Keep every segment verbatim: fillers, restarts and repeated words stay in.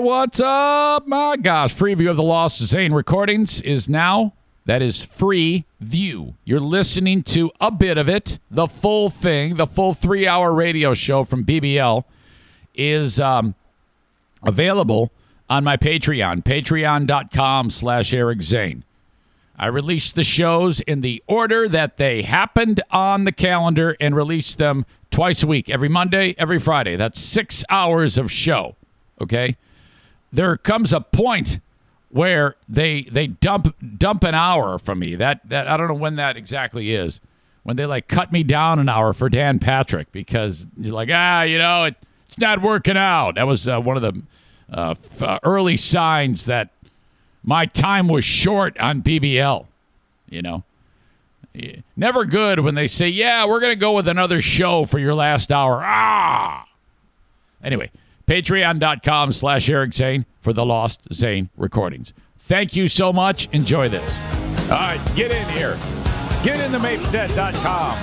what's up? My gosh, free view of the Lost Zane recordings is now. That is free view. You're listening to a bit of it. The full thing, the full three-hour radio show from B B L is um, available on my Patreon, patreon.com slash Eric Zane. I release the shows in the order that they happened on the calendar and release them twice a week, every Monday, every Friday. That's six hours of show, okay? There comes a point where they they dump dump an hour from me. That that I don't know when that exactly is, when they like cut me down an hour for Dan Patrick because you're like, ah, you know, it, it's not working out. That was uh, one of the uh, f- uh, early signs that my time was short on B B L, you know. Yeah. Never good when they say, yeah, we're going to go with another show for your last hour. Ah! Anyway, patreon.com slash Eric Zane for the Lost Zane recordings. Thank you so much. Enjoy this. All right, get in here. Get in the Mavestead dot com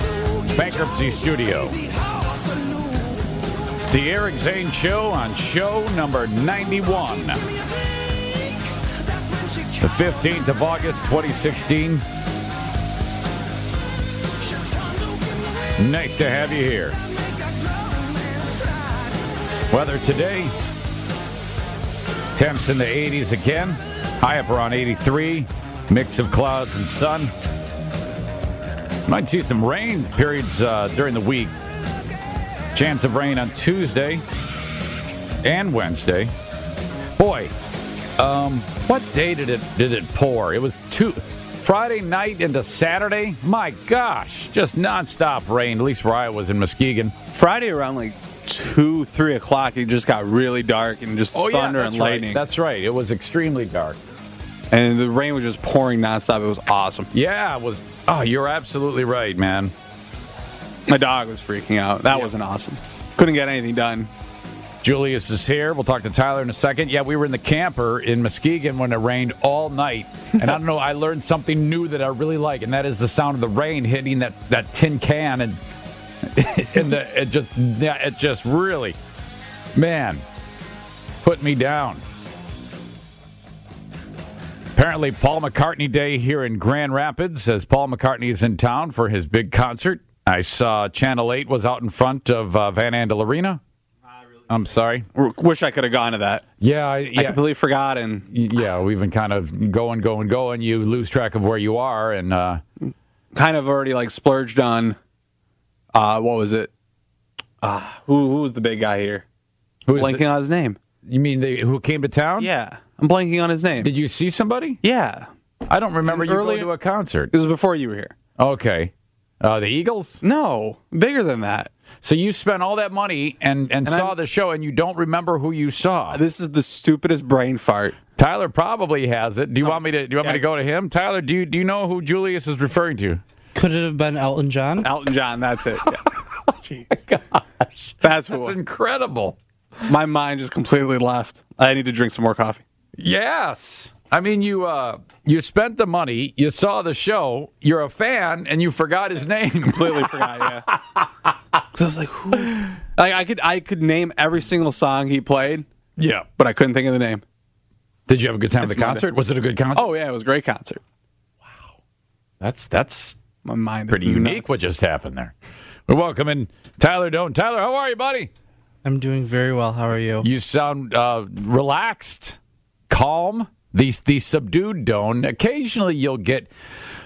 bankruptcy studio. It's the Eric Zane Show on show number ninety-one. The fifteenth of August, twenty sixteen. Nice to have you here. Weather today, temps in the eighties again, high up around eighty-three, mix of clouds and sun. Might see some rain periods uh, during the week. Chance of rain on Tuesday and Wednesday. Boy, um, what day did it did it pour? It was two... Friday night into Saturday, my gosh, just nonstop rain, at least where I was in Muskegon. Friday around like two, three o'clock, it just got really dark and just oh, thunder yeah, and lightning. Right. That's right. It was extremely dark. And the rain was just pouring nonstop. It was awesome. Yeah, it was. Oh, you're absolutely right, man. My dog was freaking out. That yeah. wasn't awesome. Couldn't get anything done. Julius is here. We'll talk to Tyler in a second. Yeah, we were in the camper in Muskegon when it rained all night. And I don't know, I learned something new that I really like, and that is the sound of the rain hitting that, that tin can. And, and the, it just it just really, man, put me down. Apparently, Paul McCartney Day here in Grand Rapids, as Paul McCartney is in town for his big concert. I saw Channel eight was out in front of uh, Van Andel Arena. I'm sorry. Wish I could have gone to that. Yeah, yeah. I completely forgot. And yeah, we've been kind of going, going, going. You lose track of where you are, and uh, kind of already like splurged on. Uh, what was it? Uh, who, who was the big guy here? Who's blanking the, on his name? You mean the, who came to town? Yeah, I'm blanking on his name. Did you see somebody? Yeah, I don't remember you early, going to a concert. It was before you were here. Okay, uh, the Eagles? No, bigger than that. So you spent all that money and, and, and saw I'm, the show, and you don't remember who you saw. This is the stupidest brain fart. Tyler probably has it. Do you um, want me to? Do you want yeah. me to go to him, Tyler? Do you do you know who Julius is referring to? Could it have been Elton John? Elton John. That's it. Yeah. Jeez. Gosh, that's, that's incredible. My mind just completely left. I need to drink some more coffee. Yes. I mean, you uh, you spent the money, you saw the show, you're a fan, and you forgot his name. Completely forgot, yeah. Because I was like, who? Like, I could I could name every single song he played, yeah, but I couldn't think of the name. Did you have a good time at the concert? Was it a good concert? Oh, yeah, it was a great concert. Wow. That's that's my mind pretty unique what just happened there. We're welcoming Tyler Doan. Tyler, how are you, buddy? I'm doing very well. How are you? You sound uh, relaxed, calm. The, the subdued Doan. Occasionally you'll get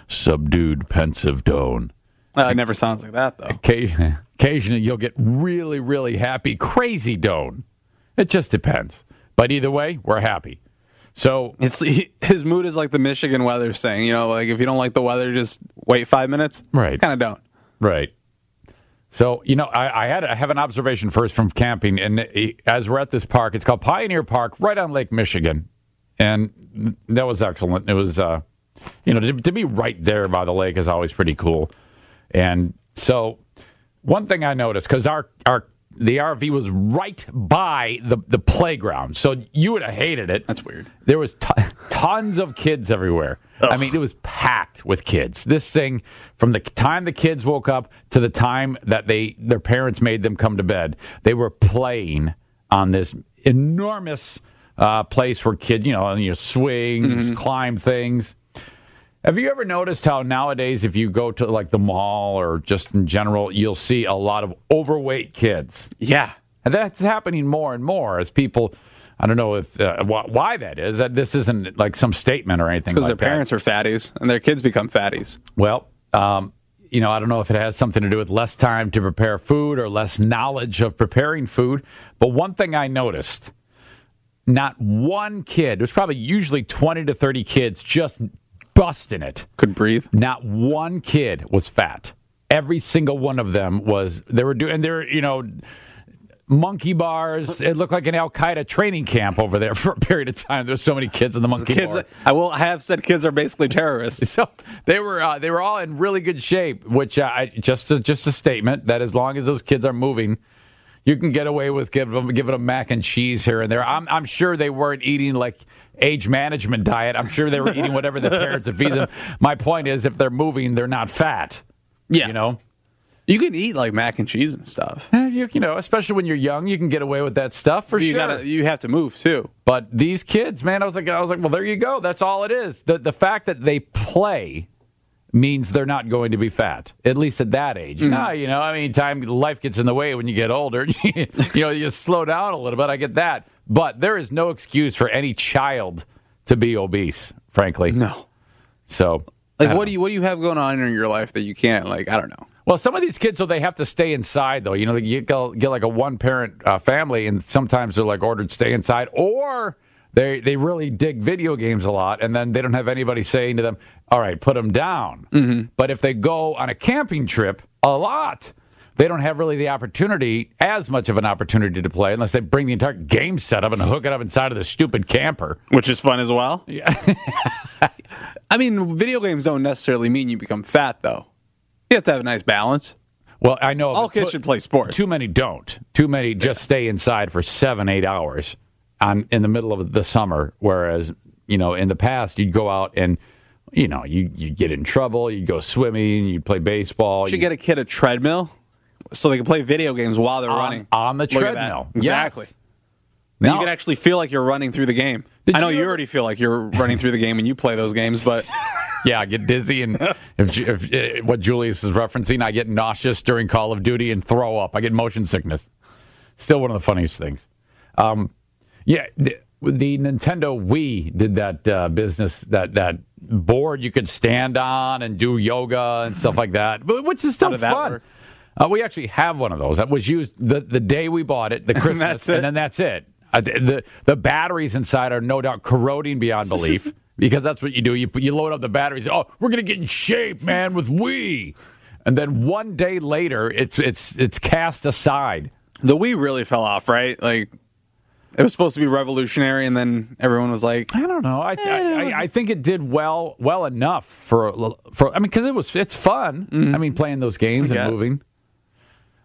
subdued, pensive Doan. Well, it never sounds like that, though. Occasionally, occasionally you'll get really, really happy, crazy Doan. It just depends. But either way, we're happy. So it's he, his mood is like the Michigan weather saying, you know, like if you don't like the weather, just wait five minutes. Right. Kind of don't. Right. So, you know, I, I had I have an observation first from camping. And as we're at this park, it's called Pioneer Park, right on Lake Michigan. And that was excellent. It was, uh, you know, to, to be right there by the lake is always pretty cool. And so one thing I noticed, because our, our the R V was right by the, the playground, so you would have hated it. That's weird. There was t- tons of kids everywhere. Ugh. I mean, it was packed with kids. This thing, from the time the kids woke up to the time that they their parents made them come to bed, they were playing on this enormous uh, place where kids, you know, you swings, mm-hmm. climb things. Have you ever noticed how nowadays if you go to like the mall or just in general, you'll see a lot of overweight kids? Yeah. And that's happening more and more as people, I don't know if uh, why that is. That this isn't like some statement or anything like that. Because their parents are fatties and their kids become fatties. Well, um, you know, I don't know if it has something to do with less time to prepare food or less knowledge of preparing food. But one thing I noticed, not one kid, it was probably usually twenty to thirty kids just busting it. Couldn't breathe. Not one kid was fat. Every single one of them was, they were doing, they were, you know, monkey bars. It looked like an Al-Qaeda training camp over there for a period of time. There's so many kids in the monkey kids, bar. I will have said kids are basically terrorists. So they were uh, they were all in really good shape, which uh, I, just, a, just a statement that as long as those kids are moving, you can get away with giving them, giving them mac and cheese here and there. I'm, I'm sure they weren't eating like age management diet. I'm sure they were eating whatever their parents would feed them. My point is, if they're moving, they're not fat. Yeah, you know, you can eat like mac and cheese and stuff. Eh, you, you know, especially when you're young, you can get away with that stuff for you sure. Gotta, you have to move too. But these kids, man, I was like, I was like, well, there you go. That's all it is. The the fact that they play means they're not going to be fat, at least at that age. Mm-hmm. Nah, you know, I mean, time life gets in the way when you get older. you know, you slow down a little bit. I get that. But there is no excuse for any child to be obese, frankly. No. So, like, what do you what do you have going on in your life that you can't, like, I don't know. Well, some of these kids, so they have to stay inside, though. You know, you get like a one-parent uh, family, and sometimes they're, like, ordered stay inside, or They they really dig video games a lot, and then they don't have anybody saying to them, all right, put them down. Mm-hmm. But if they go on a camping trip a lot, they don't have really the opportunity, as much of an opportunity to play, unless they bring the entire game set up and hook it up inside of the stupid camper. Which is fun as well. Yeah. I mean, video games don't necessarily mean you become fat, though. You have to have a nice balance. Well, I know. All kids too, should play sports. Too many don't. Too many just yeah. stay inside for seven, eight hours. On, in the middle of the summer, whereas, you know, in the past, you'd go out and, you know, you you'd get in trouble, you'd go swimming, you'd play baseball. Should you get a kid a treadmill so they can play video games while they're on, running. On the Look treadmill. Exactly. Yes. Now, you can actually feel like you're running through the game. I know you, you already feel like you're running through the game and you play those games, but... Yeah, I get dizzy, and if, if, if what Julius is referencing, I get nauseous during Call of Duty and throw up. I get motion sickness. Still one of the funniest things. Um... Yeah, the, the Nintendo Wii did that uh, business, that, that board you could stand on and do yoga and stuff like that, which is still fun. Uh, we actually have one of those. That was used the, the day we bought it, the Christmas, and, that's it. and then that's it. Uh, the, the the batteries inside are no doubt corroding beyond belief, because that's what you do. You you load up the batteries. Oh, we're going to get in shape, man, with Wii. And then one day later, it's it's it's cast aside. The Wii really fell off, right? Like... It was supposed to be revolutionary, and then everyone was like, "I don't know." I I, I, I think it did well well enough for for I mean, because it was it's fun. Mm-hmm. I mean, playing those games and moving.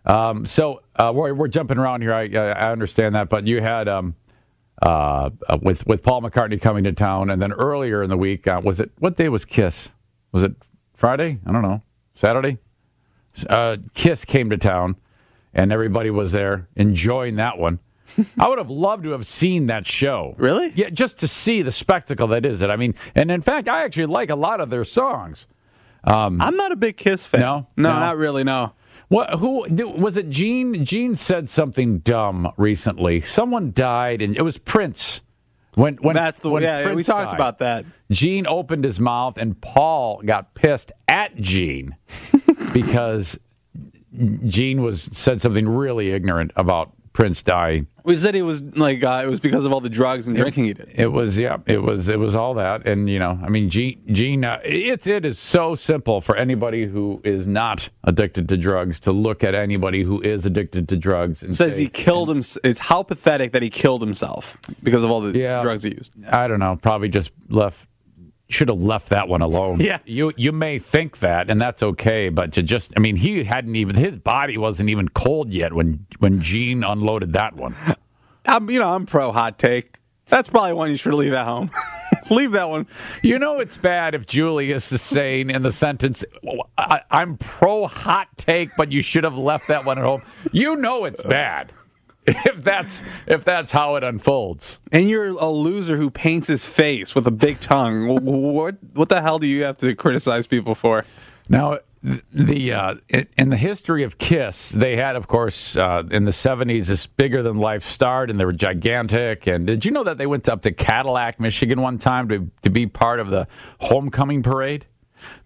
Um, so uh, we're we're jumping around here. I I understand that, but you had um, uh, with with Paul McCartney coming to town, and then earlier in the week uh, was it what day was KISS? Was it Friday? I don't know. Saturday. Uh, KISS came to town, and everybody was there enjoying that one. I would have loved to have seen that show. Really? Yeah, just to see the spectacle that is it. I mean, and in fact, I actually like a lot of their songs. Um, I'm not a big KISS fan. No? No, no. Not really, no. What? Who was it? Gene? Gene said something dumb recently. Someone died, and it was Prince. When, when, That's the one. Yeah, Prince we talked died. about that. Gene opened his mouth, and Paul got pissed at Gene because Gene was said something really ignorant about Prince dying. We said it was like uh, it was because of all the drugs and drinking he did. It was, yeah, it was, it was all that, and you know, I mean, Gene, Gene, uh, it's it is so simple for anybody who is not addicted to drugs to look at anybody who is addicted to drugs and says say, he killed him. It's how pathetic that he killed himself because of all the yeah, drugs he used. I don't know. Probably just left. Should have left that one alone. Yeah, you you may think that, and that's okay. But to just, I mean, he hadn't even his body wasn't even cold yet when when Gene unloaded that one. I'm, you know, I'm pro hot take. That's probably one you should leave at home. Leave that one. You know, it's bad if Julius is saying in the sentence, well, I, "I'm pro hot take," but you should have left that one at home. You know, it's bad. if that's if that's how it unfolds. And you're a loser who paints his face with a big tongue. What what the hell do you have to criticize people for? Now, the uh, in the history of KISS, they had, of course, uh, in the seventies, this bigger-than-life star, and they were gigantic. And did you know that they went up to Cadillac, Michigan one time to, to be part of the homecoming parade?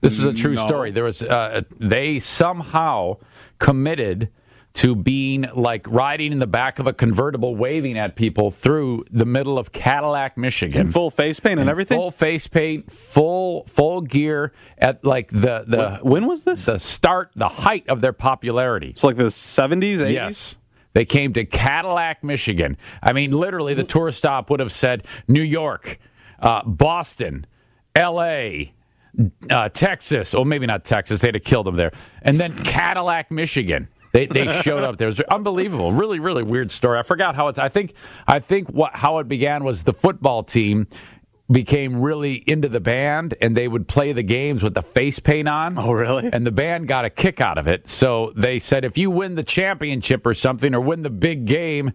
This is a true no. story. There was uh, they somehow committed to being like riding in the back of a convertible, waving at people through the middle of Cadillac, Michigan, in full face paint and everything. Full face paint, full full gear at like the the when was this? The start, the height of their popularity. So like the seventies, eighties. Yes. They came to Cadillac, Michigan. I mean, literally, the tour stop would have said New York, uh, Boston, L A. Uh, Texas, or maybe not Texas, they'd have killed them there. And then Cadillac, Michigan, they they showed up there. It was unbelievable, really, really weird story. I forgot how it's. I think I think what how it began was the football team became really into the band, and they would play the games with the face paint on. Oh, really? And the band got a kick out of it, so they said, if you win the championship or something, or win the big game,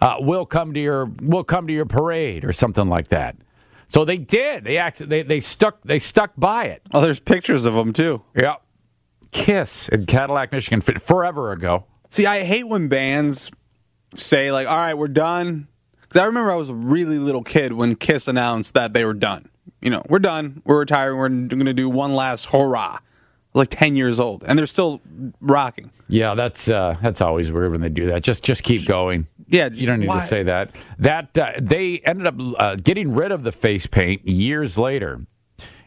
uh, we'll come to your we'll come to your parade or something like that. So they did. They actually they, they stuck they stuck by it. Oh, there's pictures of them too. Yep. KISS in Cadillac, Michigan, forever ago. See, I hate when bands say like, "All right, we're done." Because I remember I was a really little kid when KISS announced that they were done. You know, we're done. We're retiring. We're going to do one last hurrah. Like ten years old, and they're still rocking. Yeah, that's uh, that's always weird when they do that. Just just keep going. Yeah, just, you don't need why? to say that. That uh, they ended up uh, getting rid of the face paint years later,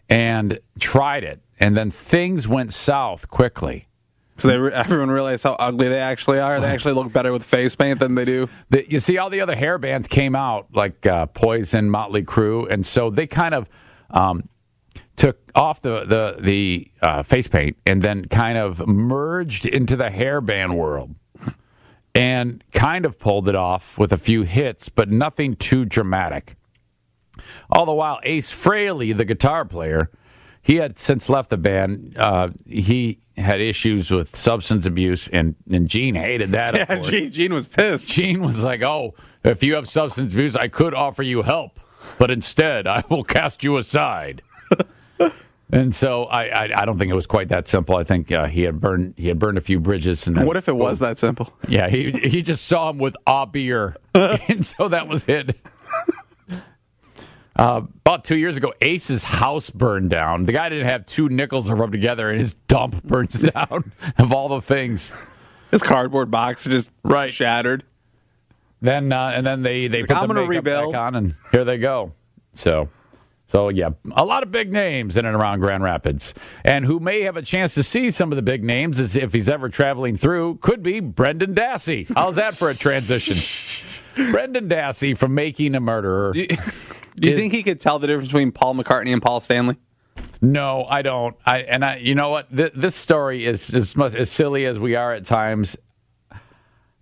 and tried it, and then things went south quickly. So they re- everyone realized how ugly they actually are. They actually look better with face paint than they do. The, you see, all the other hair bands came out like uh, Poison, Motley Crue, and so they kind of. Um, took off the, the, the uh, face paint and then kind of merged into the hairband world and kind of pulled it off with a few hits, but nothing too dramatic. All the while, Ace Frehley, the guitar player, he had since left the band. Uh, he had issues with substance abuse, and, and Gene hated that. Yeah, Gene, Gene was pissed. Gene was like, oh, if you have substance abuse, I could offer you help, but instead I will cast you aside. And so I, I, I don't think it was quite that simple. I think uh, he had burned he had burned a few bridges. And what if it was that simple? Yeah, he he just saw him with a beer, and so that was it. Uh, about two years ago, Ace's house burned down. The guy didn't have two nickels to rub together, and his dump burns down. Of all the things, his cardboard box just right. shattered. Then uh, and then they they He's put like, the makeup rebuild. back on, and here they go. So. So, yeah, a lot of big names in and around Grand Rapids. And who may have a chance to see some of the big names is if he's ever traveling through could be Brendan Dassey. How's that for a transition? Brendan Dassey from Making a Murderer. Do you, do you is, think he could tell the difference between Paul McCartney and Paul Stanley? No, I don't. I And I, you know what? Th- this story is, is much, as silly as we are at times.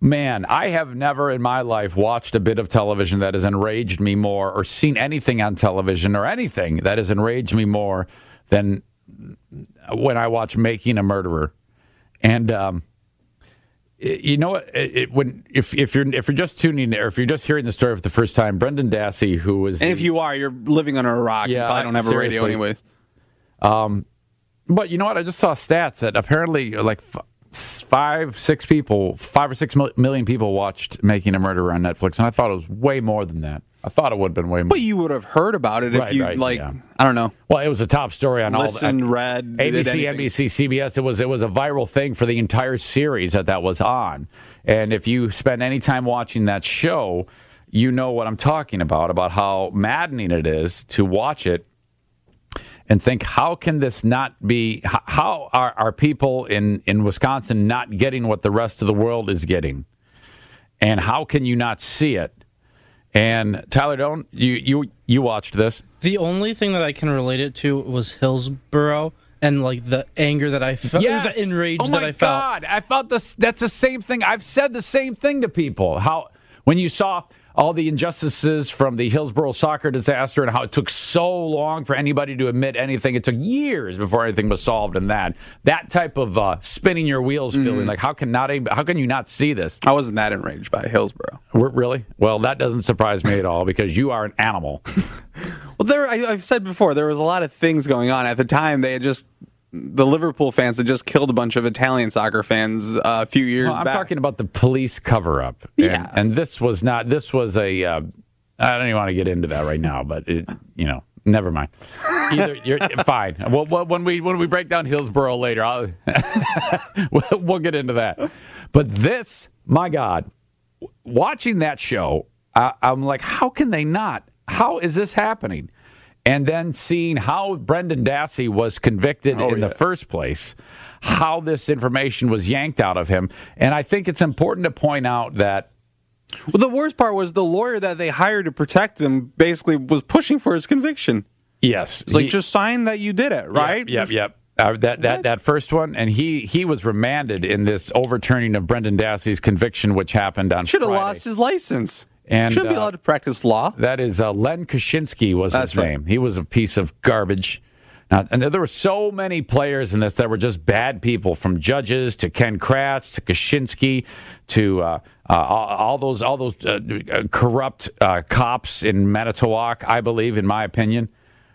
Man, I have never in my life watched a bit of television that has enraged me more or seen anything on television or anything that has enraged me more than when I watch Making a Murderer. And um, it, you know what? It, it, when, if, if, you're, if you're just tuning in or if you're just hearing the story for the first time, Brendan Dassey, who was... And the, if you are, you're living under a rock. Yeah, I don't have a radio anyways. Um, but you know what? I just saw stats that apparently like... Five, six people, five or six million people watched Making a Murderer on Netflix, and I thought it was way more than that. I thought it would have been way more. But you would have heard about it if right, you, right, like, yeah. I don't know. Well, it was a top story on Listen, all the... Listen, read, A B C, N B C, C B S. It was, it was a viral thing for the entire series that that was on. And if you spend any time watching that show, you know what I'm talking about, about how maddening it is to watch it. And think, how can this not be, how are, are people in, in Wisconsin not getting what the rest of the world is getting? And how can you not see it? And Tyler Doan, you, you, you watched this. The only thing that I can relate it to was Hillsborough and like the anger that I felt, yes. the enrage oh that I felt. Oh my God, I felt this, that's the same thing. I've said the same thing to people. How, when you saw... all the injustices from the Hillsborough soccer disaster and how it took so long for anybody to admit anything. It took years before anything was solved, and that that type of uh, spinning your wheels mm-hmm. feeling, like how can not how can you not see this? I wasn't that enraged by Hillsborough. We're, really? Well, that doesn't surprise me at all because you are an animal. Well, there I, I've said before there was a lot of things going on at the time. They had just. The Liverpool fans that just killed a bunch of Italian soccer fans uh, a few years well, I'm back. I'm talking about the police cover-up. And, yeah. And this was not, this was a, uh, I don't even want to get into that right now, but, it, you know, never mind. Either you're fine. Well, well, when we when we break down Hillsborough later, I'll, we'll, we'll get into that. But this, my God, watching that show, I, I'm like, how can they not? How is this happening? And then seeing how Brendan Dassey was convicted oh, in yeah. the first place, how this information was yanked out of him. And I think it's important to point out that... Well, the worst part was the lawyer that they hired to protect him basically was pushing for his conviction. Yes. It's like, he, just sign that you did it, right? Yep, yep. yep. Uh, that, that, that first one. And he, he was remanded in this overturning of Brendan Dassey's conviction, which happened on Should Friday. Should have lost his license. And, Shouldn't be allowed uh, to practice law. That is uh, Len Kaczynski was That's his name. Right. He was a piece of garbage. Now, and there were so many players in this that were just bad people, from judges to Ken Kratz to Kaczynski to uh, uh, all those all those uh, corrupt uh, cops in Manitowoc, I believe, in my opinion.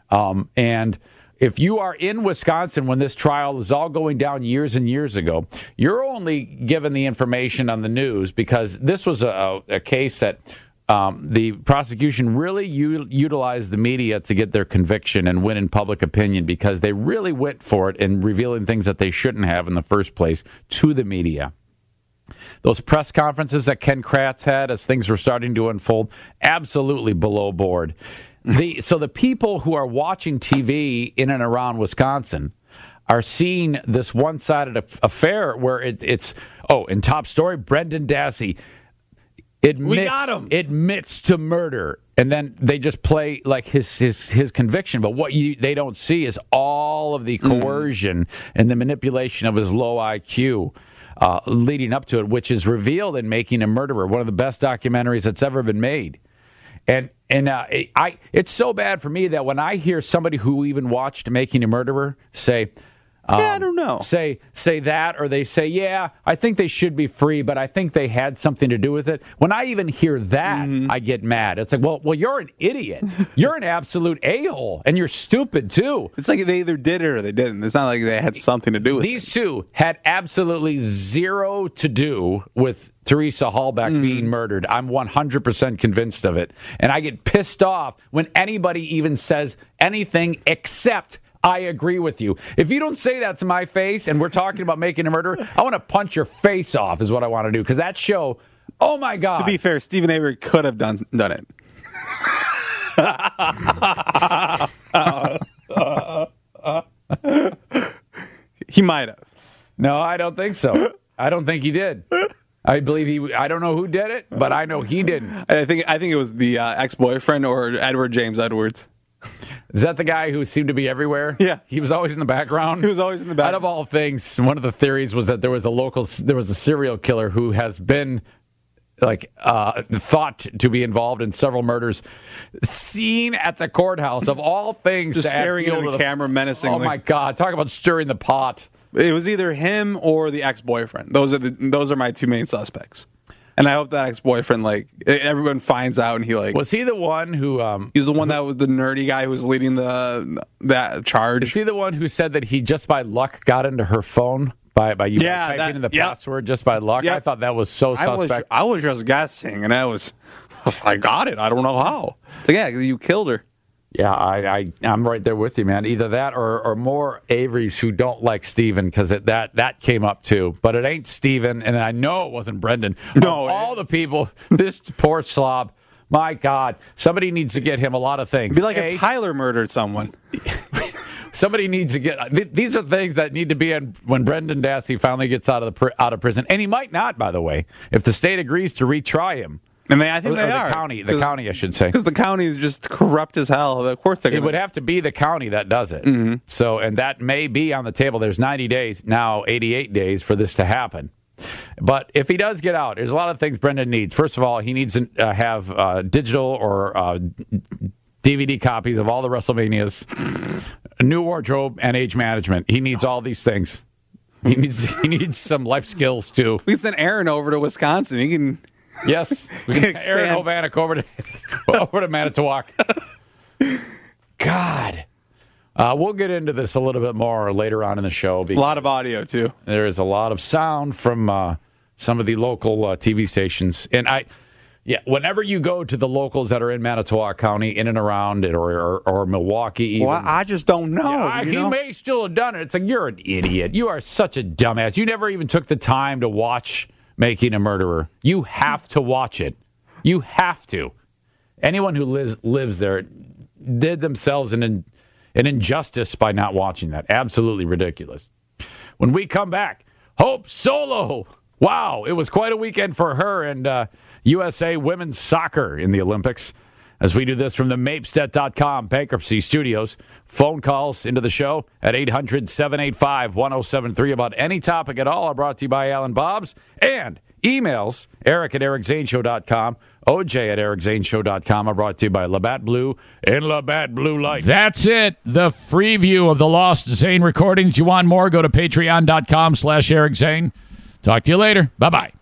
Um, and if you are in Wisconsin when this trial is all going down years and years ago, you're only given the information on the news because this was a, a case that um, the prosecution really u- utilized the media to get their conviction and win in public opinion because they really went for it in revealing things that they shouldn't have in the first place to the media. Those press conferences that Ken Kratz had as things were starting to unfold, absolutely below board. The, so the people who are watching T V in and around Wisconsin are seeing this one-sided affair where it, it's, oh, in top story, Brendan Dassey admits, we got him. admits to murder. And then they just play like his his, his conviction. But what you, they don't see is all of the coercion mm. and the manipulation of his low I Q uh, leading up to it, which is revealed in Making a Murderer, one of the best documentaries that's ever been made. And and uh, I, it's so bad for me that when I hear somebody who even watched Making a Murderer say, um, yeah, I don't know, say say that, or they say, yeah, I think they should be free, but I think they had something to do with it. When I even hear that, mm-hmm. I get mad. It's like, well, well, you're an idiot. You're an absolute a-hole, and you're stupid too. It's like they either did it or they didn't. It's not like they had something to do with These it. These two had absolutely zero to do with Teresa Halbach mm. being murdered. I'm one hundred percent convinced of it. And I get pissed off when anybody even says anything except I agree with you. If you don't say that to my face and we're talking about Making a Murderer, I want to punch your face off is what I want to do. Because that show, oh my God. To be fair, Stephen Avery could have done, done it. He might have. No, I don't think so. I don't think he did. I believe he. I don't know who did it, but I know he didn't. I think. I think it was the uh, ex-boyfriend or Edward James Edwards. Is that the guy who seemed to be everywhere? Yeah, he was always in the background. He was always in the background. Out of all things, one of the theories was that there was a local, there was a serial killer who has been like uh, thought to be involved in several murders, seen at the courthouse of all things, just staring into the, the camera menacingly. Oh my God! Talk about stirring the pot. It was either him or the ex-boyfriend. Those are the those are my two main suspects, and I hope that ex-boyfriend, like, everyone finds out and he like was he the one who um he's the one who, that was the nerdy guy who was leading the that charge. Is he the one who said that he just by luck got into her phone by by you yeah, typing in the yep. password just by luck? Yep. I thought that was so suspect. I was, I was just guessing, and I was I got it. I don't know how. So yeah, you killed her. Yeah, I, I, I'm right there with you, man. Either that or, or more Averys who don't like Steven, because that, that came up too. But it ain't Steven, and I know it wasn't Brendan. No. Of all the people, this poor slob, my God, somebody needs to get him a lot of things. It'd be like a, if Tyler murdered someone. Somebody needs to get... Th- these are things that need to be in when Brendan Dassey finally gets out of, the pr- out of prison. And he might not, by the way, if the state agrees to retry him. And they, I think or, they or the are. County, the county, I should say. Because the county is just corrupt as hell. Of course they're going to. It would have to be the county that does it. Mm-hmm. So, and that may be on the table. There's ninety days, now eighty-eight days for this to happen. But if he does get out, there's a lot of things Brendan needs. First of all, he needs to uh, have uh, digital or uh, D V D copies of all the WrestleManias, a new wardrobe, and age management. He needs all these things. He needs he needs some life skills, too. We sent Aaron over to Wisconsin. He can... Yes. We can send Aaron Hovannik over to, over to Manitowoc. God. Uh, we'll get into this a little bit more later on in the show. A lot of audio, too. There is a lot of sound from uh, some of the local uh, T V stations. And I, yeah, whenever you go to the locals that are in Manitowoc County, in and around it, or or, or Milwaukee even. Well, I just don't know. Yeah, I, you know. He may still have done it. It's like, you're an idiot. You are such a dumbass. You never even took the time to watch Making a Murderer. You have to watch it. You have to. Anyone who lives lives there did themselves an in, an injustice by not watching that. Absolutely ridiculous. When we come back, Hope Solo. Wow, it was quite a weekend for her and uh, U S A women's soccer in the Olympics. As we do this from the Mavestead dot com bankruptcy studios, phone calls into the show at eight hundred, seven eight five, one oh seven three about any topic at all are brought to you by Alan Bob's, and emails, Eric at Eric Zane Show dot com. O J at Eric Zane Show dot com are brought to you by Labatt Blue and Labatt Blue Light. That's it. The free view of the Lost Zane recordings. You want more? Go to Patreon dot com slash Eric Zane. Talk to you later. Bye-bye.